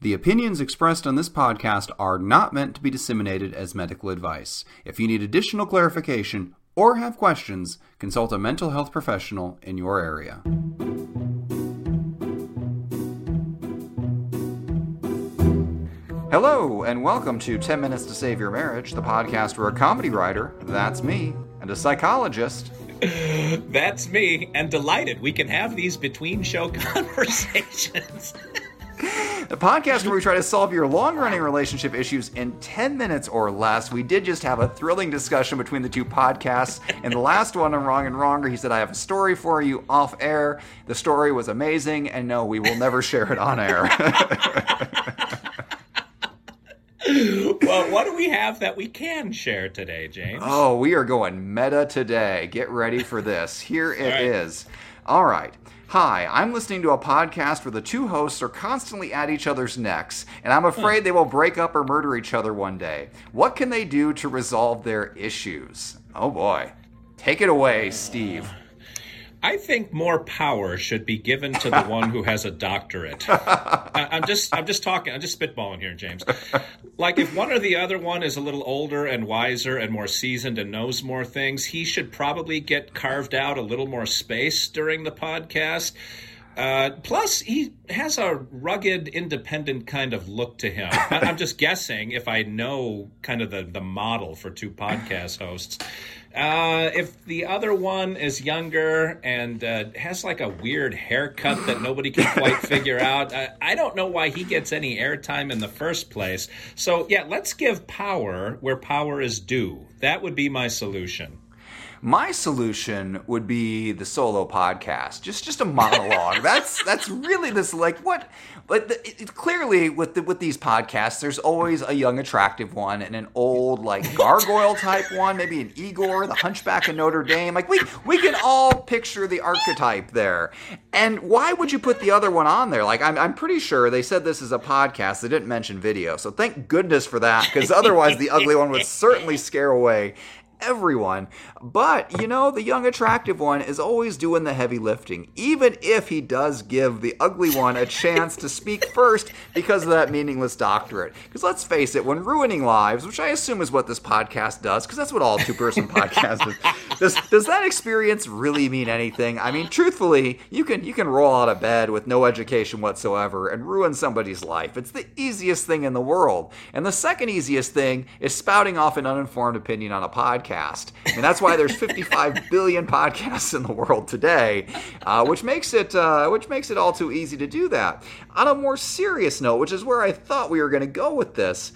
The opinions expressed on this podcast are not meant to be disseminated as medical advice. If you need additional clarification or have questions, consult a mental health professional in your area. Hello, and welcome to 10 Minutes to Save Your Marriage, the podcast where a comedy writer, that's me, and a psychologist... that's me, and delighted we can have these between-show conversations... The podcast where we try to solve your long-running relationship issues in 10 minutes or less. We did just have a thrilling discussion between the two podcasts. In the last one, I'm Wrong and Wronger, he said, I have a story for you off air. The story was amazing, and no, we will never share it on air. Well, what do we have that we can share today, James? Oh, we are going meta today. Get ready for this. Here it is. All right. Hi, I'm listening to a podcast where the two hosts are constantly at each other's necks, and I'm afraid they will break up or murder each other one day. What can they do to resolve their issues? Oh boy. Take it away, Steve. I think more power should be given to the one who has a doctorate. I'm just spitballing here, James. Like, if one or the other one is a little older and wiser and more seasoned and knows more things, he should probably get carved out a little more space during the podcast. Plus, he has a rugged, independent kind of look to him. I'm just guessing if I know kind of the model for two podcast hosts. If the other one is younger and has like a weird haircut that nobody can quite figure out, I don't know why he gets any airtime in the first place. So, yeah, let's give power where power is due. That would be my solution. My solution would be the solo podcast, just a monologue. That's really this, like, what? But clearly with these podcasts, there's always a young attractive one and an old, like, gargoyle type one, maybe an Igor, the Hunchback of Notre Dame. Like, we can all picture the archetype there. And why would you put the other one on there? Like, I'm pretty sure they said this is a podcast. They didn't mention video, so thank goodness for that, because otherwise the ugly one would certainly scare away everyone. But, you know, the young attractive one is always doing the heavy lifting, even if he does give the ugly one a chance to speak first because of that meaningless doctorate. Because let's face it, when ruining lives, which I assume is what this podcast does, because that's what all two-person podcasts does that experience really mean anything? I mean, truthfully, you can roll out of bed with no education whatsoever and ruin somebody's life. It's the easiest thing in the world. And the second easiest thing is spouting off an uninformed opinion on a podcast. I mean, that's why there's 55 billion podcasts in the world today, which makes it all too easy to do that. On a more serious note, which is where I thought we were going to go with this,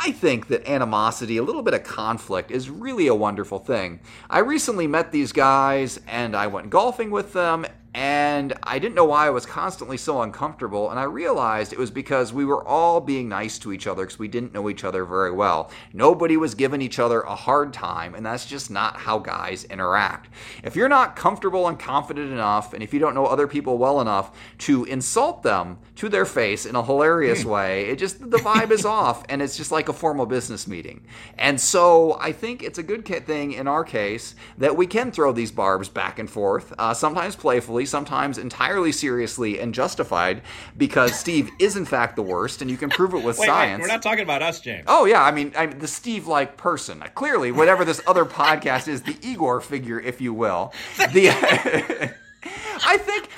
I think that animosity, a little bit of conflict, is really a wonderful thing. I recently met these guys, and I went golfing with them, and I didn't know why I was constantly so uncomfortable, and I realized it was because we were all being nice to each other because we didn't know each other very well. Nobody was giving each other a hard time, and that's just not how guys interact. If you're not comfortable and confident enough, and if you don't know other people well enough to insult them to their face in a hilarious way, it just, the vibe is off, and it's just like a formal business meeting. And so I think it's a good thing in our case that we can throw these barbs back and forth, sometimes playfully, sometimes entirely seriously and justified, because Steve is in fact the worst, and you can prove it with science. We're not talking about us, James. Oh yeah, I mean the Steve-like person. Clearly, whatever this other podcast is, the Igor figure, if you will.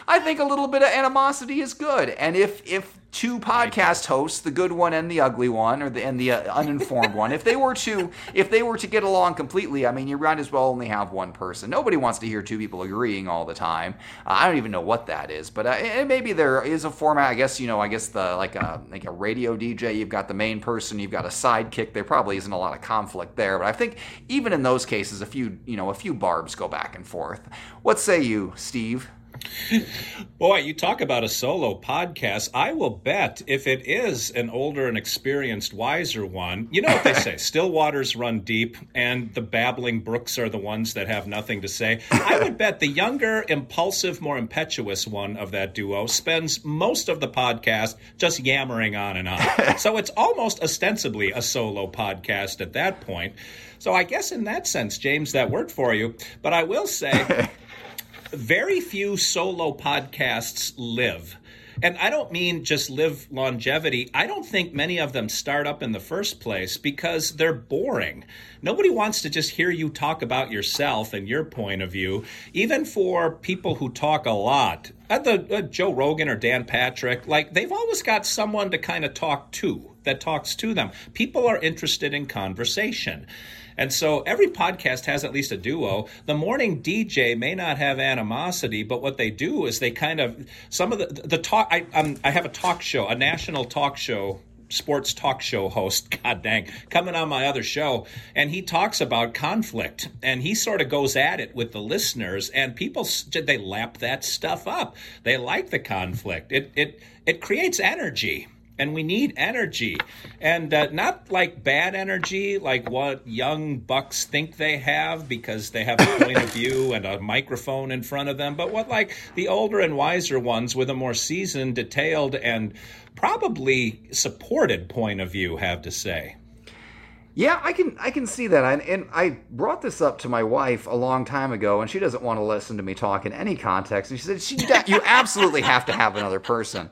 I think a little bit of animosity is good, and if two podcast hosts, the good one and the ugly one, or the uninformed one, if they were to get along completely, I mean, you might as well only have one person. Nobody wants to hear two people agreeing all the time. I don't even know what that is, but maybe there is a format. I guess the like a radio DJ. You've got the main person, you've got a sidekick. There probably isn't a lot of conflict there, but I think even in those cases, a few barbs go back and forth. What say you, Steve? Boy, you talk about a solo podcast. I will bet if it is an older and experienced, wiser one, you know what they say, still waters run deep, and the babbling brooks are the ones that have nothing to say. I would bet the younger, impulsive, more impetuous one of that duo spends most of the podcast just yammering on and on. So it's almost ostensibly a solo podcast at that point. So I guess in that sense, James, that worked for you. But I will say... very few solo podcasts live. And I don't mean just live longevity. I don't think many of them start up in the first place because they're boring. Nobody wants to just hear you talk about yourself and your point of view. Even for people who talk a lot, Joe Rogan or Dan Patrick, like they've always got someone to kind of talk to that talks to them. People are interested in conversation. And so every podcast has at least a duo. The morning DJ may not have animosity, but what they do is they kind of, some of the talk, I have a talk show, a national talk show, sports talk show host, god dang, coming on my other show, and he talks about conflict, and he sort of goes at it with the listeners, and people, they lap that stuff up. They like the conflict. It creates energy. And we need energy, and not like bad energy, like what young bucks think they have because they have a point of view and a microphone in front of them, but what like the older and wiser ones with a more seasoned, detailed, and probably supported point of view have to say. Yeah, I can see that. And I brought this up to my wife a long time ago, and she doesn't want to listen to me talk in any context. And she said, you absolutely have to have another person.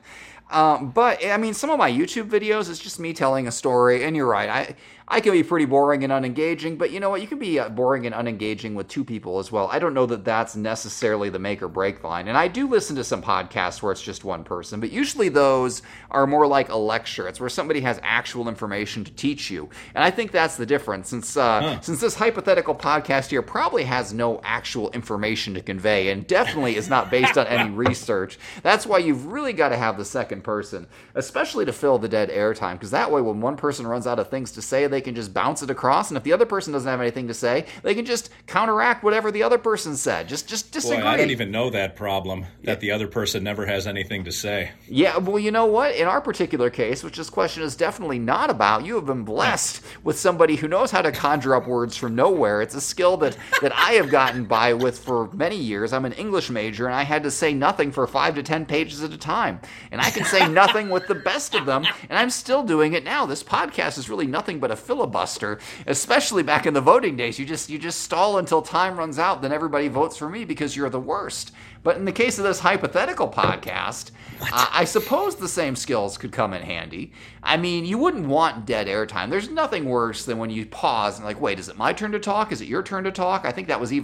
But I mean, some of my YouTube videos, it's just me telling a story, and you're right. I can be pretty boring and unengaging, but you know what? You can be boring and unengaging with two people as well. I don't know that that's necessarily the make or break line. And I do listen to some podcasts where it's just one person, but usually those are more like a lecture. It's where somebody has actual information to teach you. And I think that's the difference since this hypothetical podcast here probably has no actual information to convey and definitely is not based on any research. That's why you've really got to have the second person, especially to fill the dead air time, because that way when one person runs out of things to say, they can just bounce it across, and if the other person doesn't have anything to say, they can just counteract whatever the other person said. Just disagree. Boy, I don't even know that problem, that the other person never has anything to say. Yeah, well, you know what? In our particular case, which this question is definitely not about, you have been blessed with somebody who knows how to conjure up words from nowhere. It's a skill that I have gotten by with for many years. I'm an English major, and I had to say nothing for 5 to 10 pages at a time, and I can say nothing with the best of them, and I'm still doing it now. This podcast is really nothing but a filibuster, especially back in the voting days. You just stall until time runs out, then everybody votes for me because you're the worst. But in the case of this hypothetical podcast, I suppose the same skills could come in handy. I mean, you wouldn't want dead air time. There's nothing worse than when you pause and like, wait, is it my turn to talk? Is it your turn to talk? I think that was a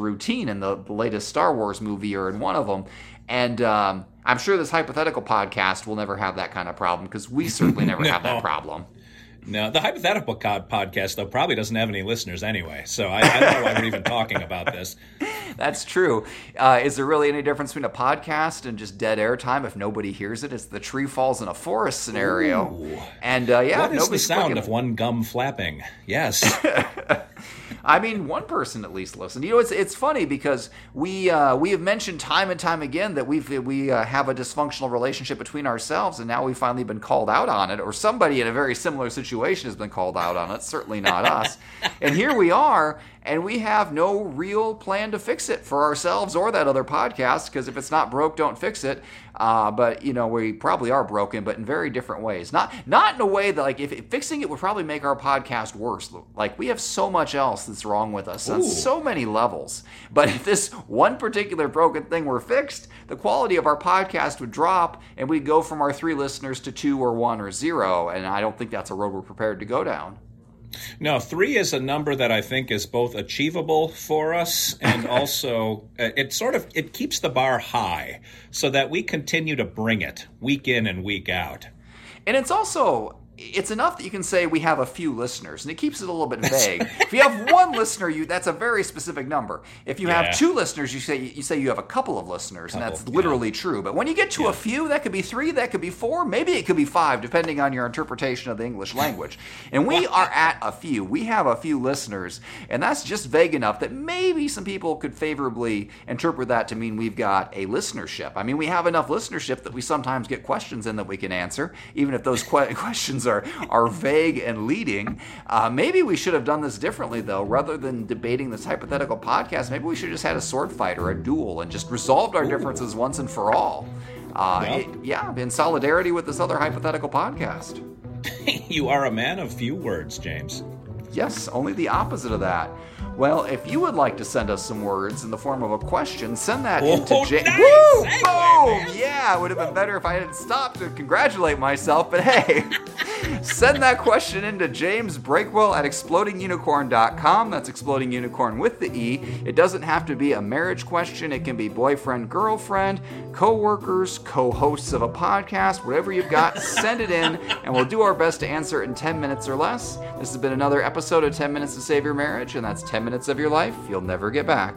routine in the latest Star Wars movie or in one of them. And I'm sure this hypothetical podcast will never have that kind of problem because we certainly never have that problem. No, the hypothetical podcast, though, probably doesn't have any listeners anyway, so I don't know why we're even talking about this. That's true. Is there really any difference between a podcast and just dead air time if nobody hears it? It's the tree falls in a forest scenario. Ooh. And what is the sound of one gum flapping? Yes. I mean, one person at least listened. You know, it's funny because we have mentioned time and time again that we have a dysfunctional relationship between ourselves, and now we've finally been called out on it, or somebody in a very similar situation has been called out on it. Certainly not us. And here we are, and we have no real plan to fix it for ourselves or that other podcast, because if it's not broke, don't fix it. But you know, we probably are broken, but in very different ways. Not in a way that like if fixing it would probably make our podcast worse. Like we have so much else that's wrong with us on so many levels. But if this one particular broken thing were fixed, the quality of our podcast would drop, and we'd go from our 3 listeners to 2 or 1 or 0. And I don't think that's a road we're prepared to go down. No, 3 is a number that I think is both achievable for us and also it keeps the bar high so that we continue to bring it week in and week out. And it's also... it's enough that you can say we have a few listeners, and it keeps it a little bit vague. If you have 1 listener, that's a very specific number. If you have 2 listeners, you say you have a couple of listeners, and that's literally true. But when you get to a few, that could be 3, that could be 4, maybe it could be 5, depending on your interpretation of the English language. And we are at a few. We have a few listeners, and that's just vague enough that maybe some people could favorably interpret that to mean we've got a listenership. I mean, we have enough listenership that we sometimes get questions in that we can answer, even if those questions are vague and leading. Maybe we should have done this differently, though. Rather than debating this hypothetical podcast, maybe we should have just had a sword fight or a duel and just resolved our differences once and for all. In solidarity with this other hypothetical podcast. You are a man of few words, James. Yes, only the opposite of that. Well, if you would like to send us some words in the form of a question, send that into James. Nice. Woo! Boom! Man. Yeah, it would have been better if I hadn't stopped to congratulate myself, but hey. Send that question in to JamesBreakwell@explodingunicorn.com. That's Exploding Unicorn with the E. It doesn't have to be a marriage question. It can be boyfriend, girlfriend, co-workers, co-hosts of a podcast, whatever you've got. Send it in, and we'll do our best to answer it in 10 minutes or less. This has been another episode of 10 Minutes to Save Your Marriage, and that's 10 minutes of your life you'll never get back.